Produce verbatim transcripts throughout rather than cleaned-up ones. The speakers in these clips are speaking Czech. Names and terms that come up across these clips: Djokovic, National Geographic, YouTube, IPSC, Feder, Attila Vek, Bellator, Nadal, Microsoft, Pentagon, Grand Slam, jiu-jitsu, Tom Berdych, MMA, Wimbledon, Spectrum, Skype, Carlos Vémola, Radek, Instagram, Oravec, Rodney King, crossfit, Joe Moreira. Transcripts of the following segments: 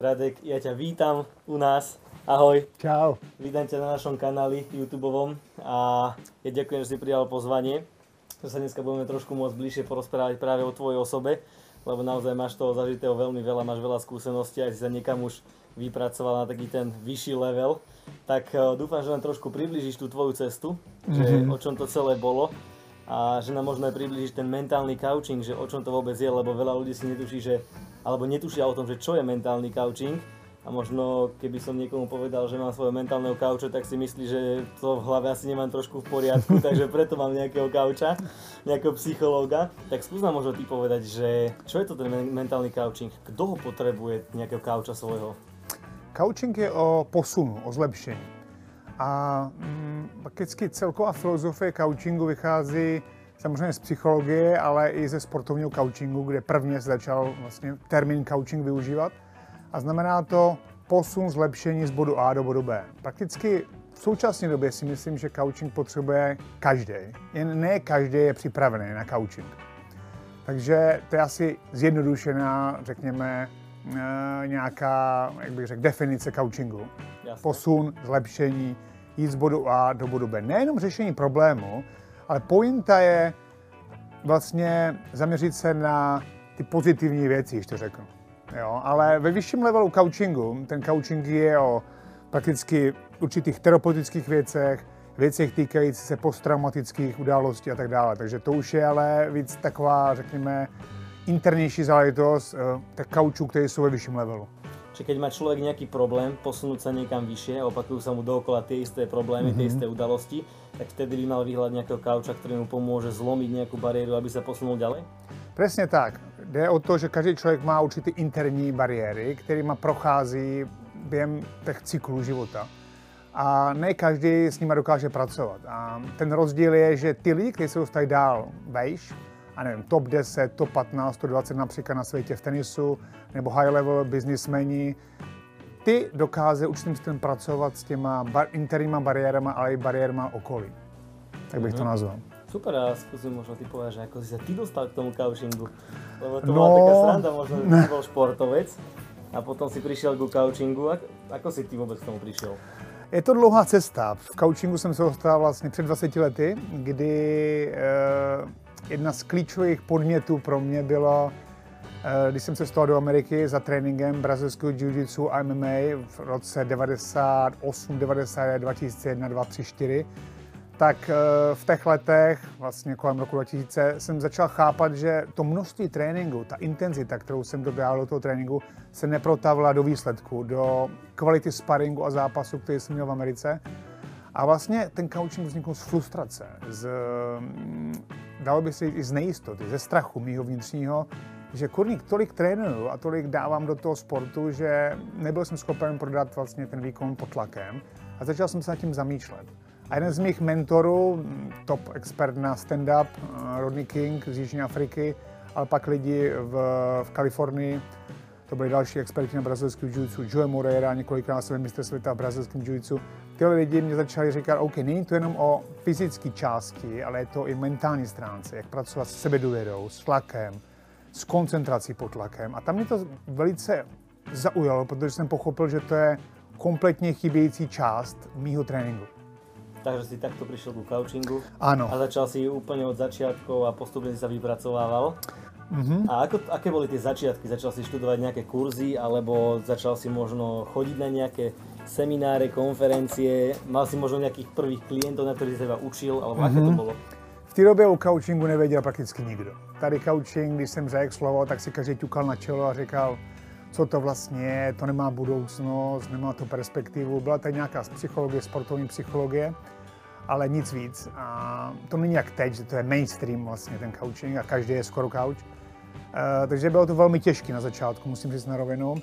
Radek, ja ťa vítam u nás. Ahoj. Čau. Vítam ťa na našom kanáli YouTubeovom a ja ďakujem, že si prijal pozvanie. Že sa dneska budeme trošku môcť bližšie porozprávať práve o tvojej osobe, lebo naozaj máš toho zažitého veľmi veľa, máš veľa skúseností a si sa niekam už vypracoval na taký ten vyšší level. Tak dúfam, že nám trošku priblížiš tú tvoju cestu, že mm-hmm. o čom to celé bolo. A že nám možno aj priblížiť ten mentálny coaching, že o čom to vôbec je, lebo veľa ľudí si netuší, že, alebo netušia o tom, že čo je mentálny coaching. A možno keby som niekomu povedal, že mám svojho mentálneho kauča, tak si myslí, že to v hlave asi nemám trošku v poriadku, takže preto mám nejakého kauča, nejakého psychológa. Tak skús nám možno ty povedať, že čo je to ten mentálny coaching, kto ho potrebuje, nejakého kauča svojho? Coaching je o posunu, o zlepšení. A vždycky celková filozofie coachingu vychází samozřejmě z psychologie, ale i ze sportovního coachingu, kde prvně se začal vlastně termín coaching využívat. A znamená to posun, zlepšení z bodu A do bodu B. Prakticky v současné době si myslím, že coaching potřebuje každý. Jen ne každý je připravený na coaching. Takže to je asi zjednodušená, řekněme, nějaká, jak bych řekl, definice coachingu. Jasne. Posun, zlepšení, jít z bodu A do bodu B. Nejenom řešení problému, ale pointa je vlastně zaměřit se na ty pozitivní věci, když to řeknu. Jo, ale ve vyšším levelu coachingu, ten coaching je o prakticky určitých terapeutických věcech, věcech týkajících se posttraumatických událostí a tak dále. Takže to už je ale víc taková, řekněme, internější záležitost těch coachů, kteří jsou ve vyšším levelu. Čiže keď má človek nejaký problém, posunúť sa niekam vyššie, opakujú sa mu dookola tie isté problémy, mm-hmm. tie isté udalosti, tak vtedy by mal vyhľadať nejakého kauča, ktorý mu pomôže zlomiť nejakú bariéru, aby sa posunul ďalej? Presne tak. Jde o to, že každý človek má určité interní bariéry, ktorýma prochází během těch cyklů života. A ne každý s nima dokáže pracovat. A ten rozdíl je, že ty lidi, kteří se dostají dál vejš, a nevím, top deset, top patnáct, top dvacet například na světě v tenisu, nebo high-level businessmeni, ty dokáže určitým způsobem pracovat s těma bar- interníma bariérama, ale i bariérama okolí. Tak bych mm-hmm. to nazval. Super, a skúsim možno ty povedať, že ako si sa ty dostal k tomu coachingu. Lebo to no... bola taká sranda, možno, že ty bol športovec a potom si prišiel ku coachingu. Ako si ty vôbec k tomu prišiel? Je to dlouhá cesta. V coachingu jsem se dostal vlastně před dvaceti lety, kdy e... jedna z klíčových podmětů pro mě bylo, když jsem se dostal do Ameriky za tréninkem brazilského jiu-jitsu a em em á v roce devadesát osm, devadesát jedna, dva tisíce jedna, dva tisíce tři, dva tisíce čtyři, tak v těch letech, vlastně kolem roku dva tisíce, jsem začal chápat, že to množství tréninku, ta intenzita, kterou jsem dodával do toho tréninku, se neprotavila do výsledku, do kvality sparingu a zápasu, který jsem měl v Americe. A vlastně ten coaching vznikl z frustrace, z, dalo by se i z nejistoty, ze strachu mýho vnitřního, že kurník, tolik trénuju a tolik dávám do toho sportu, že nebyl jsem schopen prodat vlastně ten výkon pod tlakem a začal jsem se nad tím zamýšlet. A jeden z mých mentorů, top expert na stand-up, Rodney King z Jižní Afriky, ale pak lidi v, v Kalifornii, to byli další experti na brazilském jiu-jitsu, Joe Moreira, několikrát mistr světa v brazilském jiu-jitsu. Tyhle lidi mě začali říkat, OK, není to jenom o fyzické části, ale je to i mentální stránce, jak pracovat s sebedůvěrou, s tlakem, s koncentrací pod tlakem. A tam mě to velice zaujalo, protože jsem pochopil, že to je kompletně chybějící část mýho tréninku. Takže si takto prišiel ku coachingu? Áno. A začal si úplne od začiatkov a postupne si sa vypracovával? Mm-hmm. A ako, aké boli tie začiatky? Začal si študovať nejaké kurzy, alebo začal si možno chodiť na nejaké semináre, konferencie? Mal si možno nejakých prvých klientov, na ktorých si sa učil, alebo mm-hmm. aké to bolo? V té době o coachingu nevěděl prakticky nikdo. Tady coaching, když jsem řekl slovo, tak si každý ťukal na čelo a říkal, co to vlastně je, to nemá budoucnost, nemá to perspektivu. Byla tady nějaká psychologie, sportovní psychologie, ale nic víc. A to není jak teď, že to je mainstream vlastně ten coaching a každý je skoro coach. E, takže bylo to velmi těžké na začátku, musím říct na rovinu.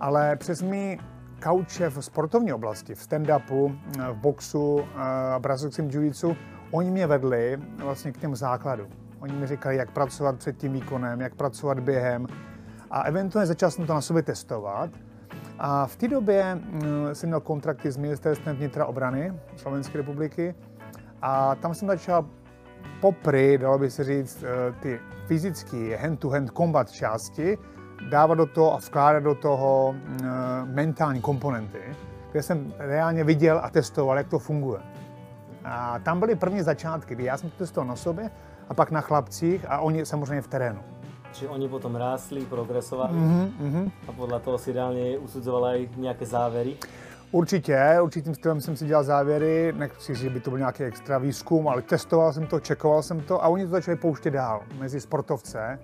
Ale přes mý coache v sportovní oblasti, v stand-upu, v boxu, e, brazilském jiu-jitsu, oni mě vedli vlastně k těm základům. Oni mi říkali, jak pracovat před tím výkonem, jak pracovat během. A eventuálně začal jsem to na sobě testovat. A v té době mh, jsem měl kontrakty s Ministerstvem vnitra obrany Slovenské republiky a tam jsem začal popry, dalo by se říct, ty fyzické hand-to-hand combat části dávat do toho a vkládat do toho mentální komponenty, kde jsem reálně viděl a testoval, jak to funguje. A tam byly první začátky, kdy já jsem to testoval na sobě a pak na chlapcích a oni samozřejmě v terénu. Čiže oni potom rásli, progresovali mm-hmm. a podle toho si reálně usudzovala i nějaké závěry? Určitě, určitým stylem jsem si dělal závěry, nechci, že by to byl nějaký extra výzkum, ale testoval jsem to, čekoval jsem to a oni to začali pouštět dál mezi sportovce,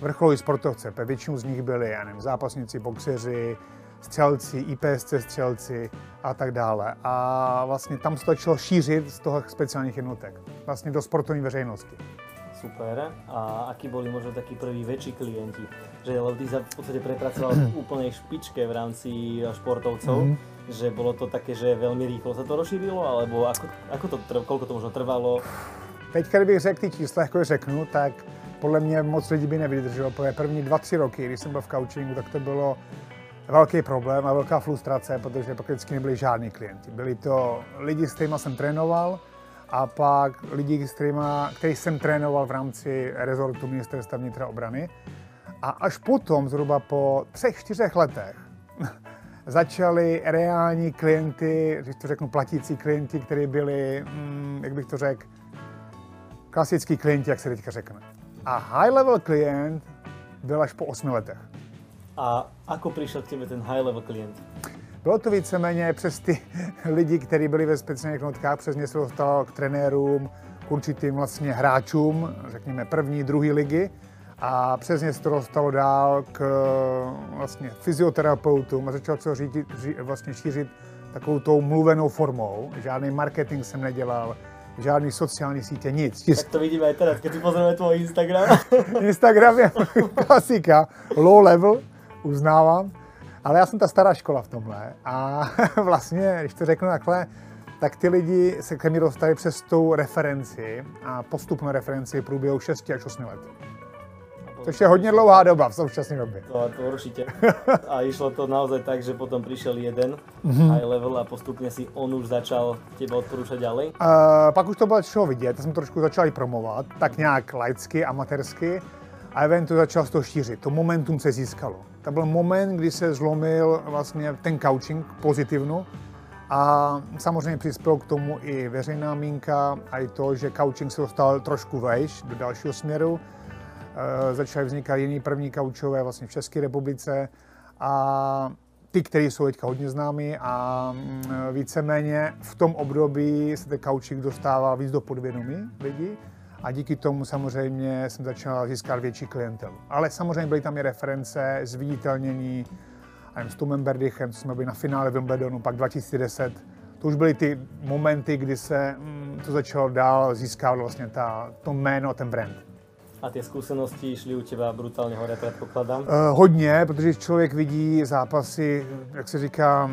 vrcholoví sportovce, protože většinu z nich byli, já nevím, zápasníci, boxeři, střelci, I P S C střelci a tak dále. A vlastně tam se to začalo šířit z toho speciálních jednotek, vlastně do sportovní veřejnosti. Super. A akí boli možno takí prví väčší klienti? Že, lebo ty sa v podstate prepracoval v úplnej špičke v rámci športovcov, mm-hmm. že bolo to také, že veľmi rýchlo sa to rozšírilo, alebo ako, ako to, koľko to možno trvalo? Teďka, kdybych řekl ty čísla, jako řeknu, tak podle mě moc lidí by nevydrželo. Protože první dva tři roky, když jsem byl v coachingu, tak to bylo velký problém a velká frustrace, protože prakticky nebyli žádní klienti. Byli to lidi, s kterými jsem trénoval, a pak lidi, který jsem trénoval v rámci rezortu ministerstva vnitra obrany. A až potom, zhruba po třech, čtyřech letech, začali reální klienti, když to řeknu platící klienti, kteří byli, mm, jak bych to řekl, klasický klienti, jak se teďka řekne. A high level klient byl až po osmi letech. A ako přišel k tebe ten high level klient? Bylo to víceméně přes ty lidi, kteří byli ve speciálních jednotkách, přes ně se dostalo k trenérům, k určitým vlastně hráčům, řekněme první, druhý ligy, a přes ně se to dostalo dál k vlastně fyzioterapeutům a začalo se řídit, vlastně šířit takovou tou mluvenou formou. Žádný marketing jsem nedělal, žádný sociální sítě, nic. Tak to vidíme aj teraz, keď si pozrieme tvoj Instagram. Instagram je klasika, low level, uznávám. Ale já jsem ta stará škola v tomhle a vlastně, když to řeknu takhle, tak ty lidi se ke mně dostali přes tu referenci a postupnou referenci v průběhu šest až osm let. Což je hodně dlouhá doba v současné době. To, to určitě. A išlo to naozaj tak, že potom přišel jeden mm-hmm. high level a postupně si on už začal tebe odporúčať ďalej? Uh, pak už to bylo čeho vidět, to jsem trošku začal i promovat, tak nějak laicky, amatérsky. A eventu začal z toho šířit, to momentum se získalo. To byl moment, kdy se zlomil vlastně ten coaching pozitivno a samozřejmě přispěl k tomu i veřejná mínka a i to, že coaching se dostal trošku vejš do dalšího směru. E, začaly vznikat jiný první coachové vlastně v České republice a ty, kteří jsou teďka hodně známí a víceméně v tom období se ten coaching dostával víc do podvědomí lidí. A díky tomu samozřejmě jsem začal získat větší klientelu. Ale samozřejmě byly tam i reference, zviditelnění s Tomem Berdychem, co jsme byli na finále Wimbledonu, pak dva tisíce deset. To už byly ty momenty, kdy se to začalo dál získávat vlastně ta, to jméno a ten brand. A ty zkušenosti šly u tebe brutálně hore, předpokládám? E, hodně, protože člověk vidí zápasy, jak se říká,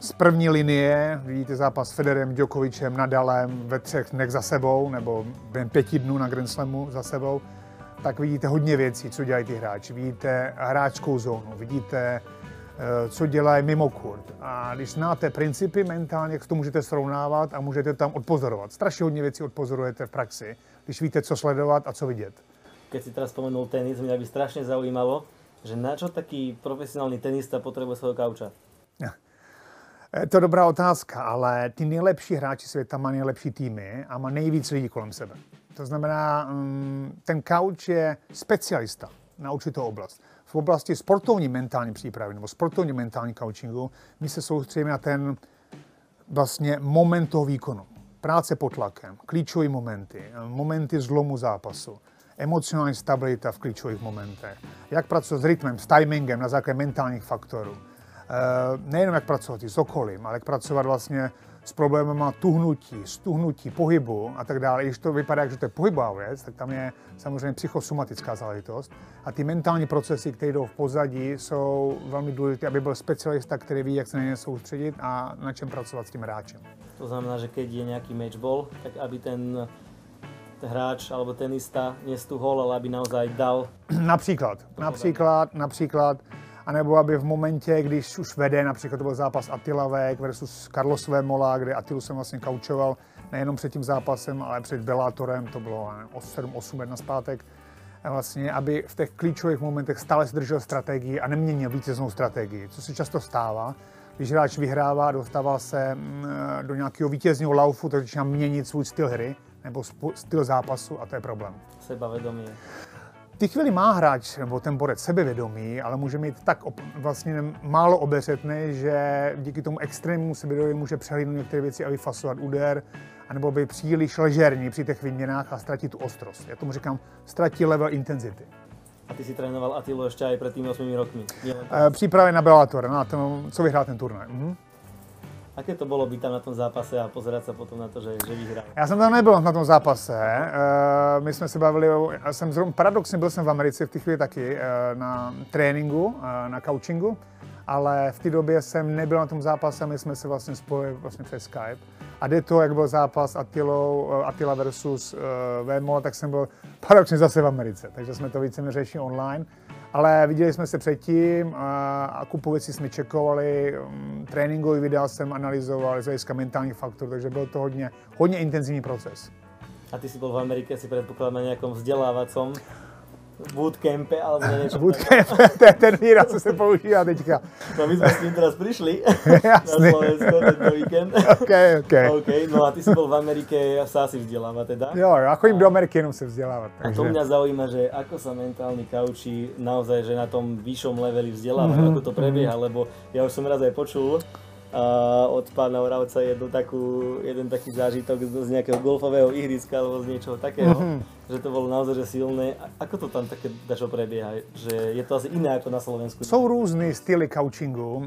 z první linie, vidíte zápas s Federem, Djokovicem, Nadalem ve třech dnech za sebou, nebo během pěti dnů na Grand Slamu za sebou, tak vidíte hodně věcí, co dělají ty hráči. Vidíte hráčskou zónu, vidíte, co dělají mimo kurt. A když znáte principy mentálně, jak to můžete srovnávat a můžete tam odpozorovat. Strašně hodně věcí odpozorujete v praxi, když víte, co sledovat a co vidět. Keď si teraz spomenul tenis, mě by strašně zaujímalo, že na čo taký profesionální tenista potřebuje svého kauča? Je to dobrá otázka, ale ty nejlepší hráči světa má nejlepší týmy a má nejvíc lidí kolem sebe. To znamená, ten coach je specialista na určitou oblast. V oblasti sportovní mentální přípravy nebo sportovní mentální coachingu my se soustředíme na ten vlastně moment toho výkonu. Práce pod tlakem, klíčové momenty, momenty zlomu zápasu, emocionální stabilita v klíčových momentech, jak pracovat s rytmem, s timingem na základě mentálních faktorů. Nejenom jak pracovat s okolím, ale jak pracovat vlastně s problémama tuhnutí, stuhnutí, pohybu a tak dále. I když to vypadá, že to je pohybová věc, tak tam je samozřejmě psychosomatická záležitost. A ty mentální procesy, které jdou v pozadí, jsou velmi důležité, aby byl specialista, který ví, jak se na ně soustředit a na čem pracovat s tím hráčem. To znamená, že když je nějaký matchball, tak aby ten hráč alebo tenista nestuhol, ale aby naozaj dal... Například, například, například. A nebo aby v momentě, když už vede, například to byl zápas Attila Vek versus Carlos Vémola, kde Attilu jsem vlastně kaučoval nejenom před tím zápasem, ale před Bellatorem, to bylo sedm osm jedna zpátek, vlastně, aby v těch klíčových momentech stále se držel strategii a neměnil vítěznou strategii, co se často stává. Když hráč vyhrává a dostává se do nějakého vítězního laufu, tak začíná měnit svůj styl hry nebo styl zápasu a to je problém. Sebavědomí. Ty chvíli má hráč nebo ten borec sebevědomí, ale může mít tak vlastně málo obeřetný, že díky tomu extrémnímu sebevědomí může přehlídnout některé věci a vyfasovat úder, anebo být příliš ležerní při těch výměnách a ztratit tu ostrost. Já tomu říkám, ztratí level intenzity. A ty si trénoval Attilu ešte aj pred tými osmými rokmi. Přípravy na Bellator, na tom, co vyhrál ten turnaj. Mhm. Aké to bolo byť tam na tom zápase a pozerať sa potom na to, že, že vyhrál? Ja som tam nebyl na tom zápase. My sme sa bavili, ja som zrovna, paradoxne byl som v Americe v tých chvíli taky na tréninku, na coachingu, ale v té době jsem nebyl na tom zápase a my jsme se vlastně spojili vlastně přes Skype. A jde to, jak byl zápas Attilou, Attila versus Vémola, tak jsem byl paradoxně zase v Americe, takže jsme to víceméně řešili online. Ale viděli jsme se předtím a kupu věcí jsme čekovali, tréninkový videa jsem analyzoval, z hlediska mentálních faktorů, takže byl to hodně, hodně intenzivní proces. A ty jsi byl v Americe, si předpokládám na nějakom vzdělávacom bootcampe, alebo niečo. Bootcampe, to je ten výraz, co se používá teďka. No my sme s tým teraz prišli na Slovensko tento víkend. OK, OK. OK, no a ty si bol v Amerike, ja sa asi vzdeláva teda. Jo, ja chodím do Ameriky, jenom sa vzdelávať. Takže... A to mňa zaujíma, že ako sa mentálni kauči naozaj, že na tom vyššom leveli vzdelávajú, mm-hmm. ako to prebieha, lebo ja už som raz aj počul, a od pána Oravca jednu takú, jeden taký zážitok z nejakého golfového ihriska alebo z niečoho takého, mm-hmm. že to bolo naozaj že silné. A ako to tam také dačo prebieha? Že je to asi iné ako na Slovensku? Sú rôzne styly coachingu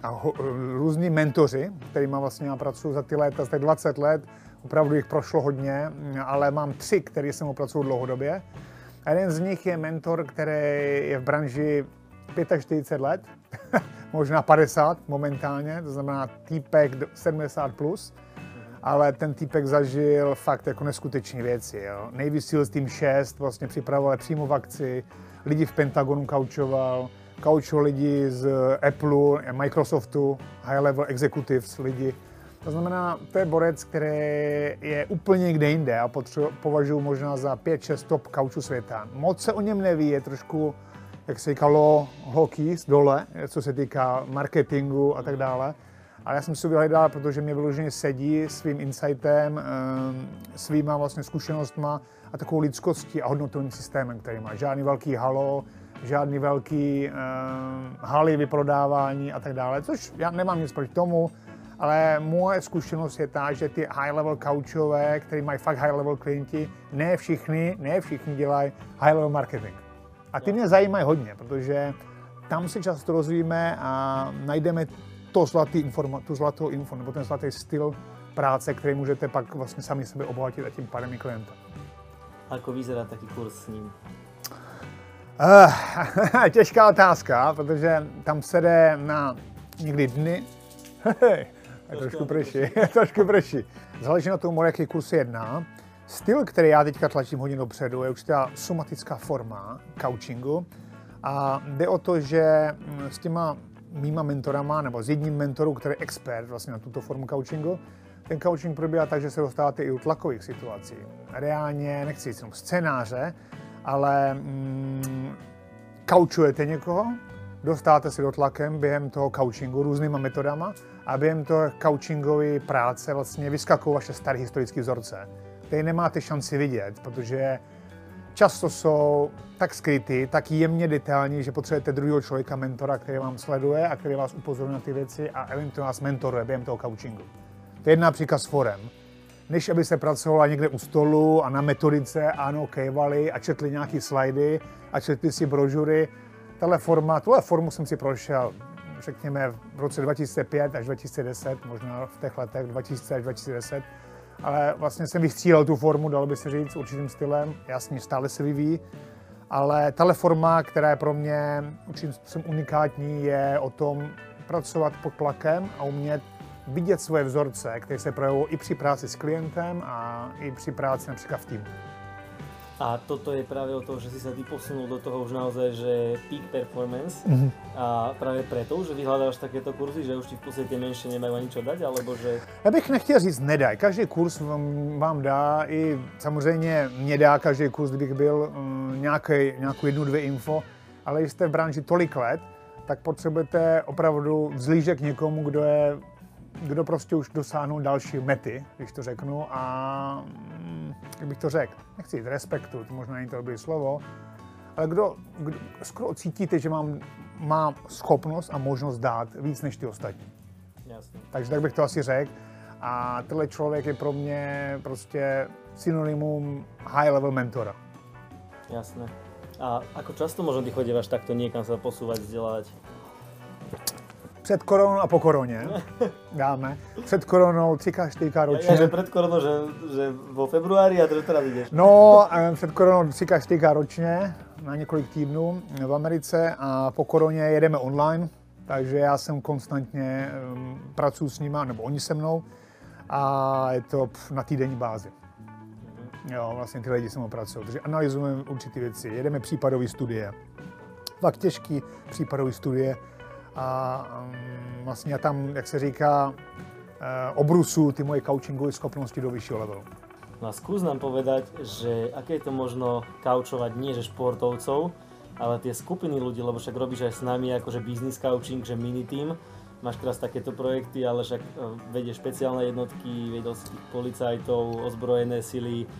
a ho, různí mentoři, kterýma vlastně já pracuji za ty léta, za těch dvacet let, opravdu jich prošlo hodně, ale mám tři, který jsem opracuju dlouhodobě. A jeden z nich je mentor, který je v branži čtyřicet pět let, možná padesát momentálně, to znamená týpek sedmdesát plus, ale ten týpek zažil fakt jako neskuteční věci. Jo. Navy Seals Team šest vlastně připravoval přímo v akci, lidi v Pentagonu kaučoval, kaučoval lidi z Appleu, Microsoftu, high level executives lidi. To znamená, to je borec, který je úplně někde jinde a považuji možná za pět šest top kaučů světa. Moc se o něm neví, je trošku jak se říkalo hokej z dole, co se týká marketingu a tak dále. Ale já jsem si vyhledal, protože mě vyloženě sedí svým insightem, svýma vlastně zkušenostma a takovou lidskostí a hodnotovým systémem, který má. Žádný velký halo, žádný velký haly vyprodávání a tak dále, což já nemám nic proti tomu, ale moje zkušenost je ta, že ty high level coachové, který mají fakt high level klienti, ne všichni, ne všichni dělají high level marketing. A ty mě zajímají hodně, protože tam se často rozvíjíme a najdeme to zlatý informa- tu zlatou info, nebo ten zlatý styl práce, který můžete pak vlastně sami sebe obohatit a tím pádem i klienta. Ako vyzerá taký kurz s ním? Uh, těžká otázka, protože tam se jde na někdy dny. trošku prší, trošku prší. Záleží na tom, jaký kurz jedná. Styl, který já teďka tlačím hodně dopředu, je určitá somatická forma coachingu a jde o to, že s těma mýma mentorama, nebo s jedním mentorem, který je expert vlastně na tuto formu coachingu, ten coaching probíhá tak, že se dostáváte i do tlakových situací. Reálně, nechci říct jenom scénáře, ale mm, coachujete někoho, dostáváte se do tlakem během toho coachingu různýma metodama a během toho coachingové práce vlastně vyskakují vaše staré historické vzorce. Tady nemáte šanci vidět, protože často jsou tak skrytý, tak jemně detailní, že potřebujete druhého člověka, mentora, který vám sleduje a který vás upozorňuje na ty věci a eventuálně vás mentoruje během toho coachingu. To je například s forem. Než aby se pracovala někde u stolu a na metodice, ano, kejvali a četli nějaké slidy a četli si brožury. Tato forma, tuhle formu jsem si prošel, řekněme, v roce dva tisíce pět až dva tisíce deset, možná v těch letech dva tisíce až dva tisíce deset. Ale vlastně jsem vystřílel tu formu, dalo by se říct, určitým stylem, jasně, stále se vyvíjí. Ale tahle forma, která je pro mě určitým způsobem unikátní, je o tom pracovat pod tlakem a umět vidět svoje vzorce, které se projevují i při práci s klientem a i při práci například v týmu. A toto je práve o toho, že si sa ty posunul do toho už naozaj, že peak performance mm-hmm. a práve preto, že vyhľadáš takéto kurzy, že už ti v podstate menšie nemajú ani čo dať, alebo že... Já bych nechtěl říct nedaj, každý kurz vám dá i samozřejmě mě dá každý kurz, kdybych byl nějaký, nějakou jednu, dvě info, ale když jste v branži tolik let, tak potřebujete opravdu vzlížet k někomu, kdo je, kdo prostě už dosáhnul další mety, když to řeknu, a jak bych to řekl, nechci jít respektu, to možná není to dobré slovo, ale kdo, kdo skoro cítíte, že mám, mám schopnost a možnost dát víc než ty ostatní. Jasně. Takže tak bych to asi řekl. A tenhle člověk je pro mě prostě synonymum high level mentora. Jasné. A ako často možno ty chodívaš takto niekam sa posúvať, vzdelávať? Před koronou a po koroně dáme. Před koronou třikrát, čtyřikrát ročně. Takže před koronou, že, že vo februári a to teda vidíš. No, před koronou třikrát, čtyřikrát ročně na několik týdnů v Americe a po koroně jedeme online, takže já jsem konstantně um, pracuji s nima, nebo oni se mnou a je to pf, na týdenní bázi. Jo, vlastně ty lidi se mnou pracují, takže analyzujeme určité věci, jedeme případové studie, tak těžké případové studie a um, vlastně já tam, jak se říká, e, obrusu ty moje coachingové schopnosti do vyššího levelu. No a skús nám povedať, že aké je to možno kaučovať nie že športovcov, ale tie skupiny ľudí, lebo však robíš aj s nami akože business coaching, že mini team. Máš teraz takéto projekty, ale však vedieš špeciálne jednotky, vedel si tých policajtov, ozbrojené sily.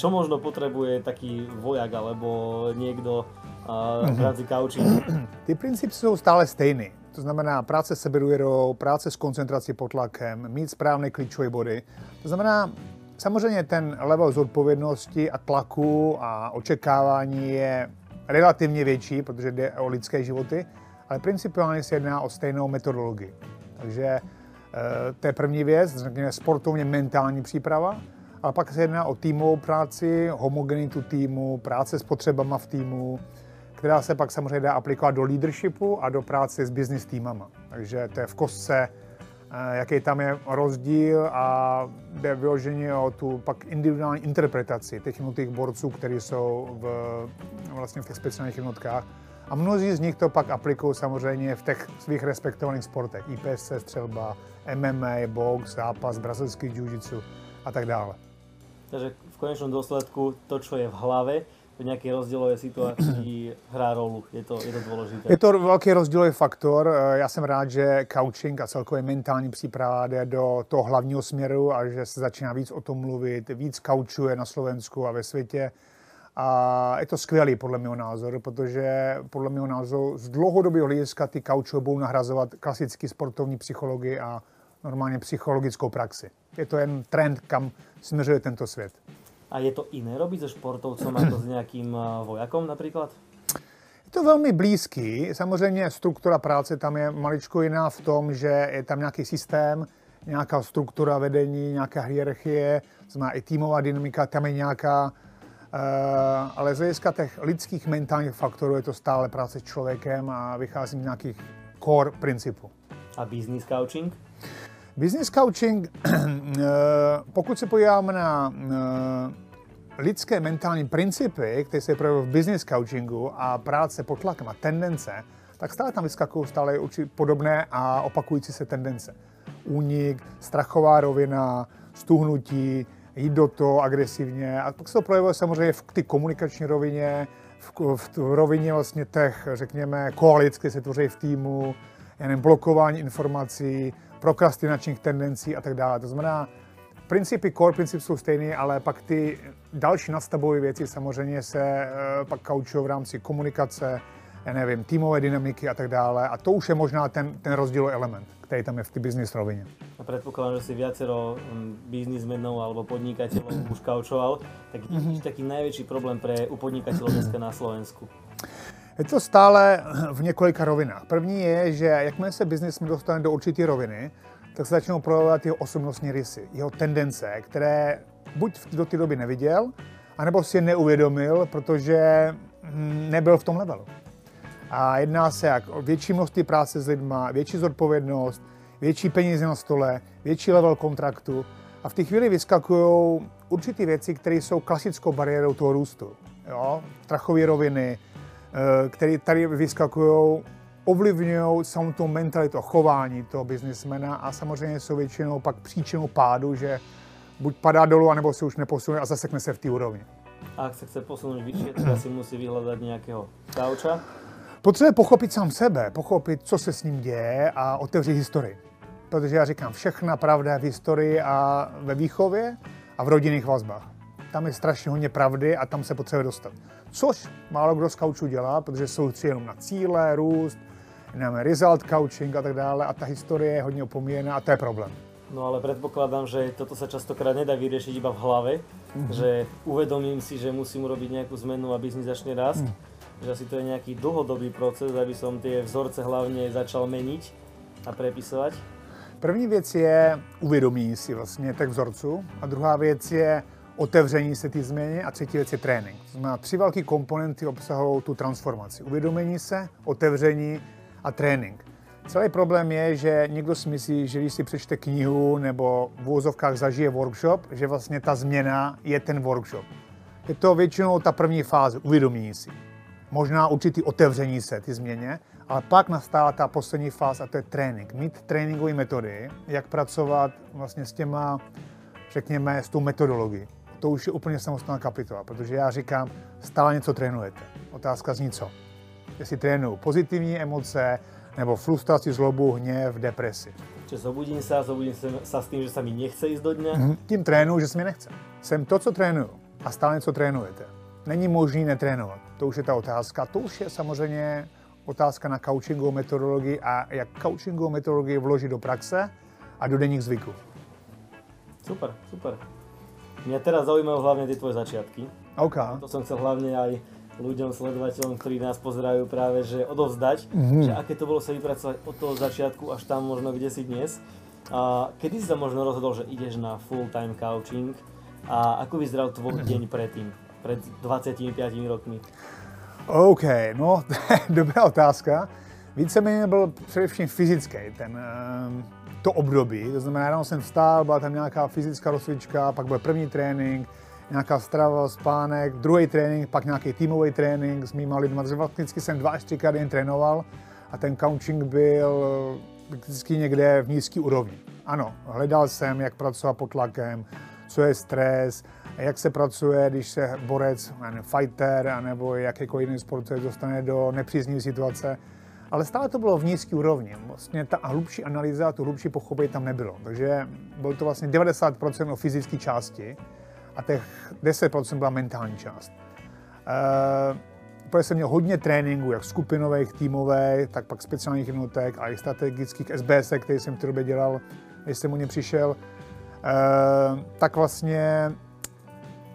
Čo možno potrebuje taký vojak alebo niekdo uh, v rámci coachingu? Ty principy sú stále stejný. To znamená práce s sebedůvěrou, práce s koncentrací pod tlakem, mít správné klíčové body. To znamená, samozřejmě ten level zodpovědnosti a tlaku a očekávání je relativně větší, protože jde o lidské životy. Ale principiálně se jedná o stejnou metodologii. Takže e, to je první věc, řekněme sportovně mentální příprava, ale pak se jedná o týmovou práci, homogenitu týmu, práce s potřebama v týmu, která se pak samozřejmě dá aplikovat do leadershipu a do práce s business týmama. Takže to je v kostce, e, jaký tam je rozdíl a jde vyloženě o tu pak individuální interpretaci těch jednotlivých borců, kteří jsou v, vlastně v těch speciálních jednotkách. A mnozí z nich to pak aplikují samozřejmě v těch svých respektovaných sportech. I P S C, střelba, M M A, box, zápas, brazilský jiu-jitsu a tak dále. Takže v konečnom dôsledku to, čo je v hlave, v nejakej rozdielovej situácii hrá rolu. Je to, je to dôležité. Je to velký rozdílový faktor. Já jsem rád, že coaching a celkově mentální příprava jde do toho hlavního směru a že se začíná víc o tom mluvit, víc coachuje na Slovensku a ve světě. A je to skvělý podle mého názoru, protože podle mého názoru z dlouhodobého hlediska ty kauče budou nahrazovat klasický sportovní psychologii a normálně psychologickou praxi. Je to jen trend, kam směřuje tento svět. A je to jiné robiť se sportovcem a to s nějakým vojakom například? Je to velmi blízký. Samozřejmě struktura práce tam je maličko jiná v tom, že je tam nějaký systém, nějaká struktura vedení, nějaká hierarchie, znamená i týmová dynamika, tam je nějaká. Uh, ale z hlediska těch lidských mentálních faktorů je to stále práce s člověkem a vycházím z nějakých core principů. A business coaching? Business coaching, uh, pokud se podíváme na uh, lidské mentální principy, které se projevují v business coachingu a práce pod tlakem a tendence, tak stále tam vyskakují stále podobné a opakující se tendence. Únik, strachová rovina, stuhnutí, jít do toho agresivně a pak se to projevuje samozřejmě v ty komunikační rovině, v, v, v rovině vlastně těch, řekněme, koalic, které se tvoří v týmu, já nevím, blokování informací, prokrastinačních tendencí a tak dále. To znamená, principy, core principy jsou stejné, ale pak ty další nadstavové věci samozřejmě se e, pak kaučují v rámci komunikace, já nevím, týmové dynamiky a tak dále. A to už je možná ten, ten rozdílový element, který tam je v té business rovině. A predpokladám, že si viacero biznismenov alebo podnikateľov už kaučoval, tak je taký najväčší problém pre u podnikateľov dneska na Slovensku? Je to stále v několika rovinách. První je, že jakmile se biznismen dostane do určité roviny, tak se začnou projevovat jeho osobnostní rysy, jeho tendence, které buď do té doby neviděl, anebo si je neuvědomil, protože nebyl v tom levelu. A jedná se jak o větší množství práce s lidma, větší zodpovědnost, větší peníze na stole, větší level kontraktu A v tej chvíli vyskakují určitý věci, které jsou klasickou bariérou toho růstu. Jo? Trachové roviny, které tady vyskakují, ovlivňují samou tu mentalitu, chování toho biznismena a samozřejmě jsou většinou pak příčinou pádu, že buď padá dolů, anebo se už neposunuje a zasekne se v té úrovni. A ak se chce posunout vyššie, tak si musí vyhledat nějakého kauča? Potřebuje pochopit sám sebe, pochopit, co se s ním děje a otevřít historii. Protože já říkám, všechna pravda je v historii a ve výchově a v rodinných vazbách. Tam je strašně hodně pravdy a tam se potřebuje dostat. Což málo kdo z kaučů dělá, protože jsou tři jenom na cíle, růst, jenom result coaching a tak dále a ta historie je hodně opomíjená a to je problém. No ale predpokladám, že toto sa častokrát nedá vyriešiť iba v hlave, mm. že uvedomím si, že musím urobiť nejakú zmenu a biznis začne rásť, mm. že asi to je nejaký dlhodobý proces, aby som tie vzorce hlavne začal meniť a prepisovať. První věc je uvědomí si vlastně těch vzorců a druhá věc je otevření se té změně a třetí věc je trénink. To znamená, tři velké komponenty obsahují tu transformaci. Uvědomení se, otevření a trénink. Celý problém je, že někdo si myslí, že když si přečte knihu nebo v úvozovkách zažije workshop, že vlastně ta změna je ten workshop. Je to většinou ta první fáze, uvědomění si. Možná určitý otevření se ty změně, ale pak nastává ta poslední fáze a to je trénink. Mít tréninkové metody, jak pracovat vlastně s těma, řekněme, s tou metodologií. To už je úplně samostatná kapitola, protože já říkám, stále něco trénujete. Otázka zní co. Jestli trénuju pozitivní emoce, nebo frustraci, zlobu, hněv, depresi. Čiže zobudím se a zobudím se, se s tím, že se mi nechce jít do dne? Mm-hmm. Tím trénuju, že se mi nechce. Jsem to, co trénuju a stále něco trénujete. Není možný netrénovat. To už je ta otázka. To už je samozřejmě otázka na coachingovou metodologii a jak coachingovou metodologii vložit do praxe a do denních zvyků. Super, super. Mě teda zaujímají hlavně ty tvoje začiatky. OK. To jsem chcel hlavně aj ľuďom, sledovateľom, ktorí nás pozerajú práve, že odovzdať, mm-hmm. že aké to bolo sa vypracovať od toho začiatku až tam možno, kde si dnes. A kedy si sa možno rozhodol, že ideš na full-time coaching a ako vyzeral tvoj deň predtým, pred dvadsiatimi piatimi rokmi? OK, no to je dobrá otázka. Víceméně byl především fyzický ten, to období, to znamená, ráno jsem vstál, byla tam nějaká fyzická rozcvička, pak byl první trénink, nějaká strava, spánek, druhý trénink, pak nějaký týmový trénink s mýma lidma. Vždycky jsem dva až třikrát den trénoval a ten coaching byl vždycky někde v nízký úrovni. Ano, hledal jsem, jak pracovat pod tlakem, co je stres, jak se pracuje, když se borec, fighter nebo jakýkoliv jiný sportovec dostane do nepříznivé situace. Ale stále to bylo v nízký úrovni. Vlastně ta hlubší analýza, tu hlubší pochopení tam nebylo. Takže bylo to vlastně devadesát procent o fyzické části a těch deset procent byla mentální část. E, protože jsem měl hodně tréninků, jak skupinových, týmových, tak pak speciálních jednotek a i strategických S B S, který jsem v té době dělal, než jsem o ně přišel. E, tak vlastně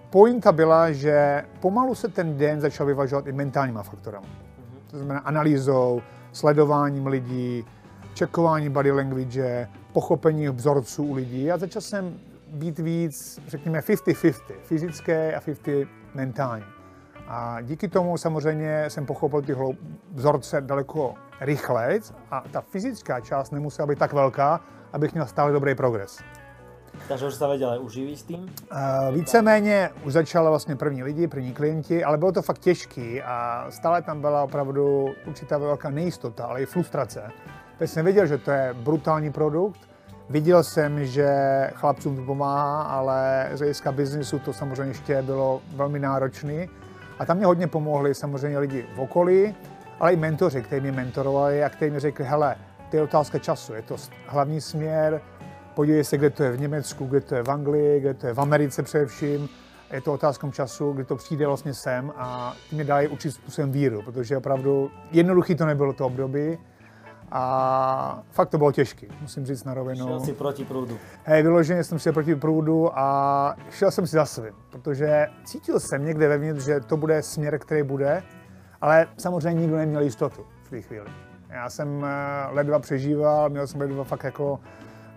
pointa byla, že pomalu se ten den začal vyvažovat i mentálníma faktorama. To znamená analýzou, sledováním lidí, checkování body language, pochopení vzorců u lidí a začal jsem být víc, řekněme, padesát na padesát, fyzické a padesát mentální. A díky tomu samozřejmě jsem pochopil tyhle vzorce daleko rychleji a ta fyzická část nemusela být tak velká, abych měl stále dobrý progres. Takže už se věděl uživit s tím? Uh, víceméně už začala vlastně první lidi, první klienti, ale bylo to fakt těžký a stále tam byla opravdu určitá velká nejistota, ale i frustrace. Teď jsem věděl, že to je brutální produkt. Viděl jsem, že chlapcům to pomáhá, ale z hlediska biznisu to samozřejmě ještě bylo velmi náročné. A tam mě hodně pomohli samozřejmě lidi v okolí, ale i mentoři, kteří mě mentorovali a kteří mi řekli, hele, to je otázka času, je to hlavní směr, podívej se, kde to je v Německu, kde to je v Anglii, kde to je v Americe především, je to otázkou času, kdy to přijde vlastně sem a ty mě dali určitým způsobem víru, protože opravdu jednoduchý to nebylo to období. A fakt to bylo těžké, musím říct na rovinu. Šel si proti průdu. Hej, vyloženě jsem šel proti průdu a šel jsem si za svým, protože cítil jsem někde vevnitř, že to bude směr, který bude, ale samozřejmě nikdo neměl jistotu v té chvíli. Já jsem ledva přežíval, měl jsem ledva fakt jako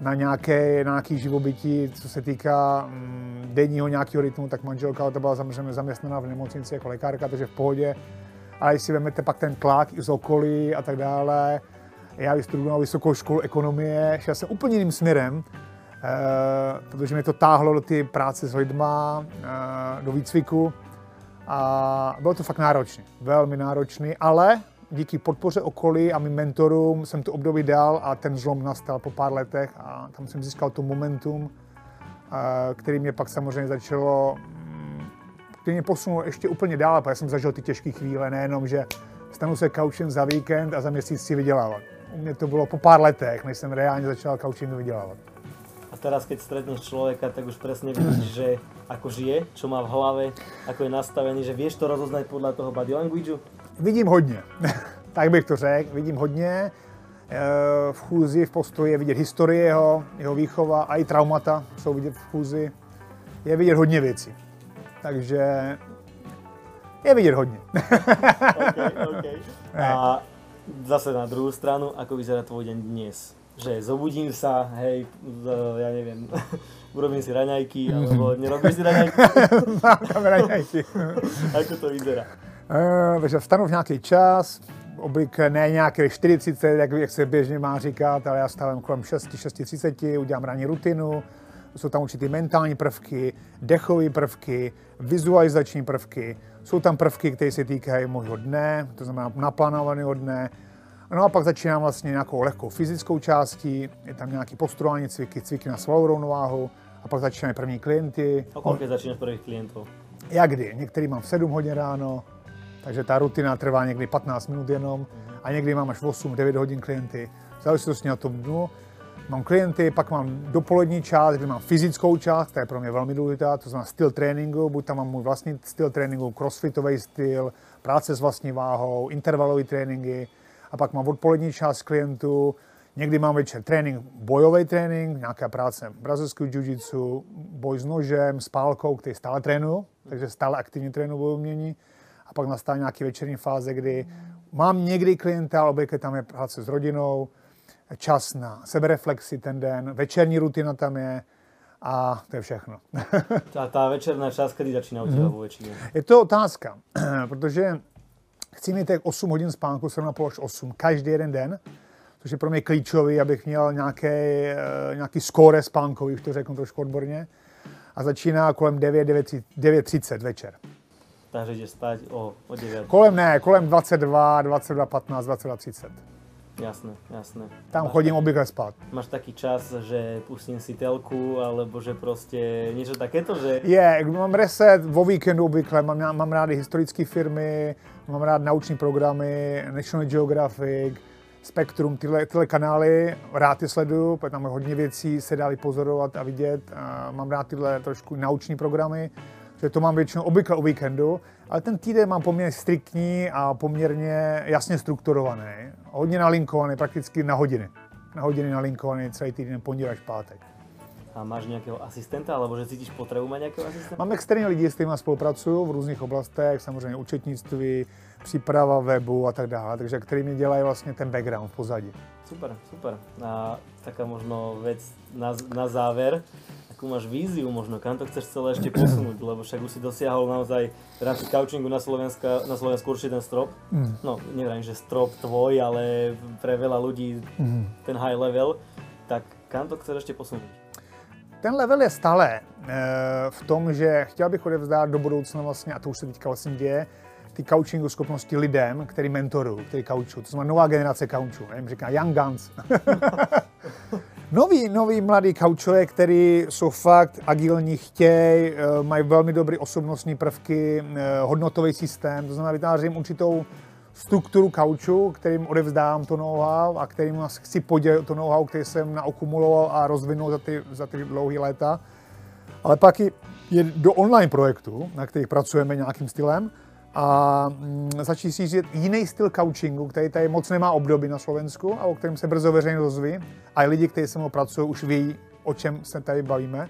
na nějaké, na nějaké živobytí, co se týká mm, denního nějakého rytmu, tak manželka to byla samozřejmě zaměstnaná v nemocnici jako lékárka, takže v pohodě. Ale když si vezmete pak ten tlak i z okolí a tak dále, já vystudoval vysokou školu ekonomie, šel jsem úplně jiným směrem Uh, protože mě to táhlo do ty práce s lidma, uh, do výcviku a bylo to fakt náročné, velmi náročné, ale díky podpoře okolí a mým mentorům jsem to období dal a ten zlom nastal po pár letech a tam jsem získal to momentum, uh, který mě pak samozřejmě začalo, který mě posunul ještě úplně dál, protože jsem zažil ty těžké chvíle, nejenom, že stanu se kaučem za víkend a za měsíc si vydělávat. U mě to bylo po pár letech, než jsem reálně začal kaučem vydělávat. A teraz, keď stretneš človeka, tak už presne vidíš, že ako žije, čo má v hlave, ako je nastavený, že vieš to rozoznať podľa toho body language? Vidím hodně, tak bych to řekl, vidím hodně. V chůzi, v postoji je vidět historie jeho, jeho výchova a i traumata jsou vidět v chůzi. Je vidět hodně věcí, takže je vidět hodně. Okay, okay. A zase na druhou stranu, ako vyzerá tvoj deň dnes? Že zobudím sa, hej, ja neviem, urobím si raňajky, alebo nerobím si raňajky. Mám raňajky. Ako to vyzerá? Uh, vstanu v nějaký čas, oblik ne nějaké čtyřicet, jak, jak se běžně má říkat, ale já stávám kolem šest, šest třicet, udělám ranní rutinu, jsou tam určitý mentální prvky, dechové prvky, vizualizační prvky, jsou tam prvky, které se týkají mojho dne, to znamená naplánovaného dne. No a pak začínám vlastně nějakou lehkou fyzickou částí, je tam nějaký posturální cviky, cviky na svalovou rovnováhu a pak začínají první klienty. A kolik začínáš prvních klientů? Já kdy, některý mám v sedm hodin ráno, takže ta rutina trvá někdy patnáct minut jenom mm-hmm. a někdy mám až osm devět hodin klienty, záležitosti na tom dnu. Mám klienty, pak mám dopolední část, kdy mám fyzickou část, která je pro mě velmi důležitá, to znamená styl tréninku, buď tam mám můj vlastní styl tréninku, crossfitový styl, práce s vlastní váhou, intervalové tréninky. A pak mám odpolední část klientů, někdy mám večer trénink, bojový trénink, nějaká práce brazilského jiu-jitsu, boj s nožem, s pálkou, který stále trénuju, takže stále aktivně trénuju bojovmění. A pak nastává nějaký večerní fáze, kdy mám někdy klienta, obvykle tam je práce s rodinou, čas na sebereflexi ten den, večerní rutina tam je a to je všechno. A ta večerná část, kdy začíná u těla většině? Je to otázka, protože chci mít tak osm hodin spánku, sedm a půl až osm, každý jeden den, což je pro mě klíčový, abych měl nějaké, nějaký skóre spánkový, už to řeknu trošku odborně. A začíná kolem devět, devět třicet večer. Takže jde spát o, o devět. Kolem ne, kolem dvacet dva, dvacet dva patnáct, dvacet dva třicet. Jasné, jasné. Tam máš, chodím obvykle spát. Máš taký čas, že pustím si telku, alebo že prostě niečo takéto, že... Je, mám reset vo víkendu obvykle, mám, mám rád historické firmy, mám rád nauční programy, National Geographic, Spectrum, tyhle, tyhle kanály, rád je sleduju, protože tam hodně věcí se dá vypozorovat a vidět. Mám rád tyhle trošku nauční programy, že to mám většinou obvykle o víkendu, ale ten týden mám poměrně striktní a poměrně jasně strukturovaný. Hodně nalinkovaný, prakticky na hodiny. Na hodiny nalinkovaný celý týden, pondělí až pátek. A máš nějakého asistenta, alebo že cítíš potřebu mít nějakého asistenta? Mám externí lidi, s kterými spolupracuju v různých oblastech, samozřejmě účetnictví, příprava webu a tak dále, takže který mi dělají vlastně ten background v pozadí. Super, super. A taká možno věc na, na závěr. Máš víziu možno, kam to chceš celé ešte posunúť, lebo však už si dosiahol naozaj v rámci couchingu na, Slovenska, na Slovensku určite ten strop. Mm. No, neviem, že strop tvoj, ale pre veľa ľudí mm. ten high level. Tak kam to chceš ešte posunúť? Ten level je stále e, v tom, že chtěl bych odevzdát do budoucna vlastně, a to už se teďka vlastně děje, ty couchingu schopnosti lidem, který mentorují, který couchují. To znamená nová generace couchů, nevím, říká Young Guns. Noví, noví mladí kaučové, kteří jsou fakt agilní, chtějí, mají velmi dobré osobnostní prvky, hodnotový systém, to znamená vytvářím určitou strukturu kaučů, kterým odevzdám to know-how a kterým chci podělit to know-how, který jsem naakumuloval a rozvinul za ty, za ty dlouhé léta. Ale pak je do online projektů, na kterých pracujeme nějakým stylem a začít si říct jiný styl couchingu, který tady moc nemá období na Slovensku a o kterém se brzo veřejně dozví. A i lidi, kteří se mnou pracují, už ví, o čem se tady bavíme.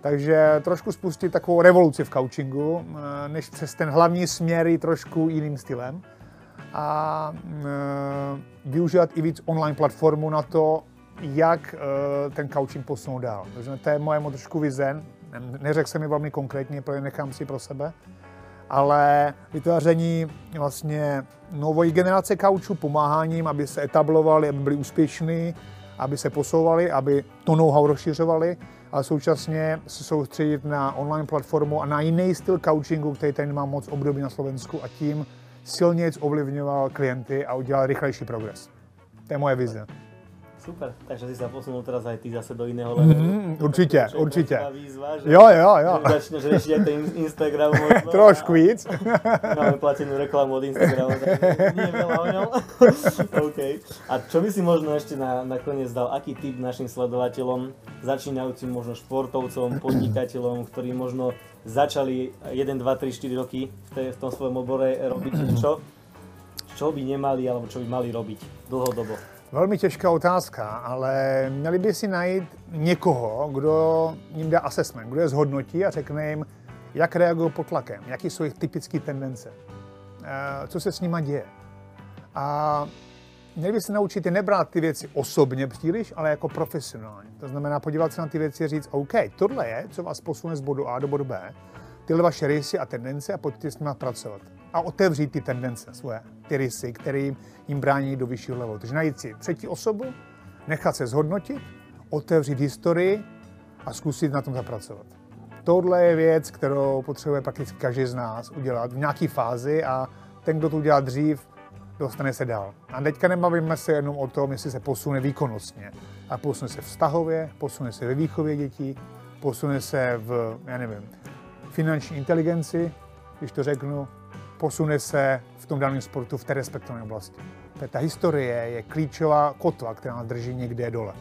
Takže trošku spustit takovou revoluci v couchingu, než přes ten hlavní směr trošku jiným stylem. A využívat i víc online platformu na to, jak ten couching posunout dál. Takže to je moje trošku vize. Neřekl jsem mi velmi konkrétně, protože nechám si pro sebe. Ale vytváření vlastně nové generace kaučů, pomáháním, aby se etablovali, aby byli úspěšní aby se posouvali, aby to know-how rozšiřovali, ale současně se soustředit na online platformu a na jiný styl coachingu, který tady nemá moc období na Slovensku, a tím silněji ovlivňoval klienty a udělal rychlejší progres. To je moje vize. Super, takže si sa posunul teraz aj ty zase do iného levelu. Mm, určite, čo určite. Výzva, že, jo, jo, jo. Že začneš riešiť aj ten Instagram možno. Trošku víc. Máme platenú reklamu od Instagramu, tak nie veľa o ňom. Okay. A čo by si možno ešte na, nakoniec dal, aký tip našim sledovateľom, začínajúcim možno športovcom, podnikateľom, ktorí možno začali jeden, dva, tri, štyri roky v tom svojom obore robiť čo? Čo by nemali alebo čo by mali robiť dlhodobo? Velmi těžká otázka, ale měli by si najít někoho, kdo jim dá assessment, kdo je zhodnotí a řekne jim, jak reagují pod tlakem, jaký jsou jejich typické tendence, co se s nima děje. A měli by si naučit je nebrát ty věci osobně příliš, ale jako profesionálně. To znamená podívat se na ty věci a říct, OK, tohle je, co vás posune z bodu A do bodu B, tyhle vaše rysy a tendence a pojďte s nimi pracovat. A otevřít ty tendence svoje, ty rysy, které jim brání do vyššího levelu. Takže najít si třetí osobu, nechat se zhodnotit, otevřít historii a zkusit na tom zapracovat. Tohle je věc, kterou potřebuje prakticky každý z nás udělat v nějaké fázi a ten, kdo to udělá dřív, dostane se dál. A teďka nebavíme se jenom o tom, jestli se posune výkonnostně, a posune se vztahově, posune se ve výchově dětí, posune se v, já nevím, finanční inteligenci, když to řeknu, posune se v tom daném sportu v té respektované oblasti. Ta historie je klíčová kotva, která nás drží někde dole.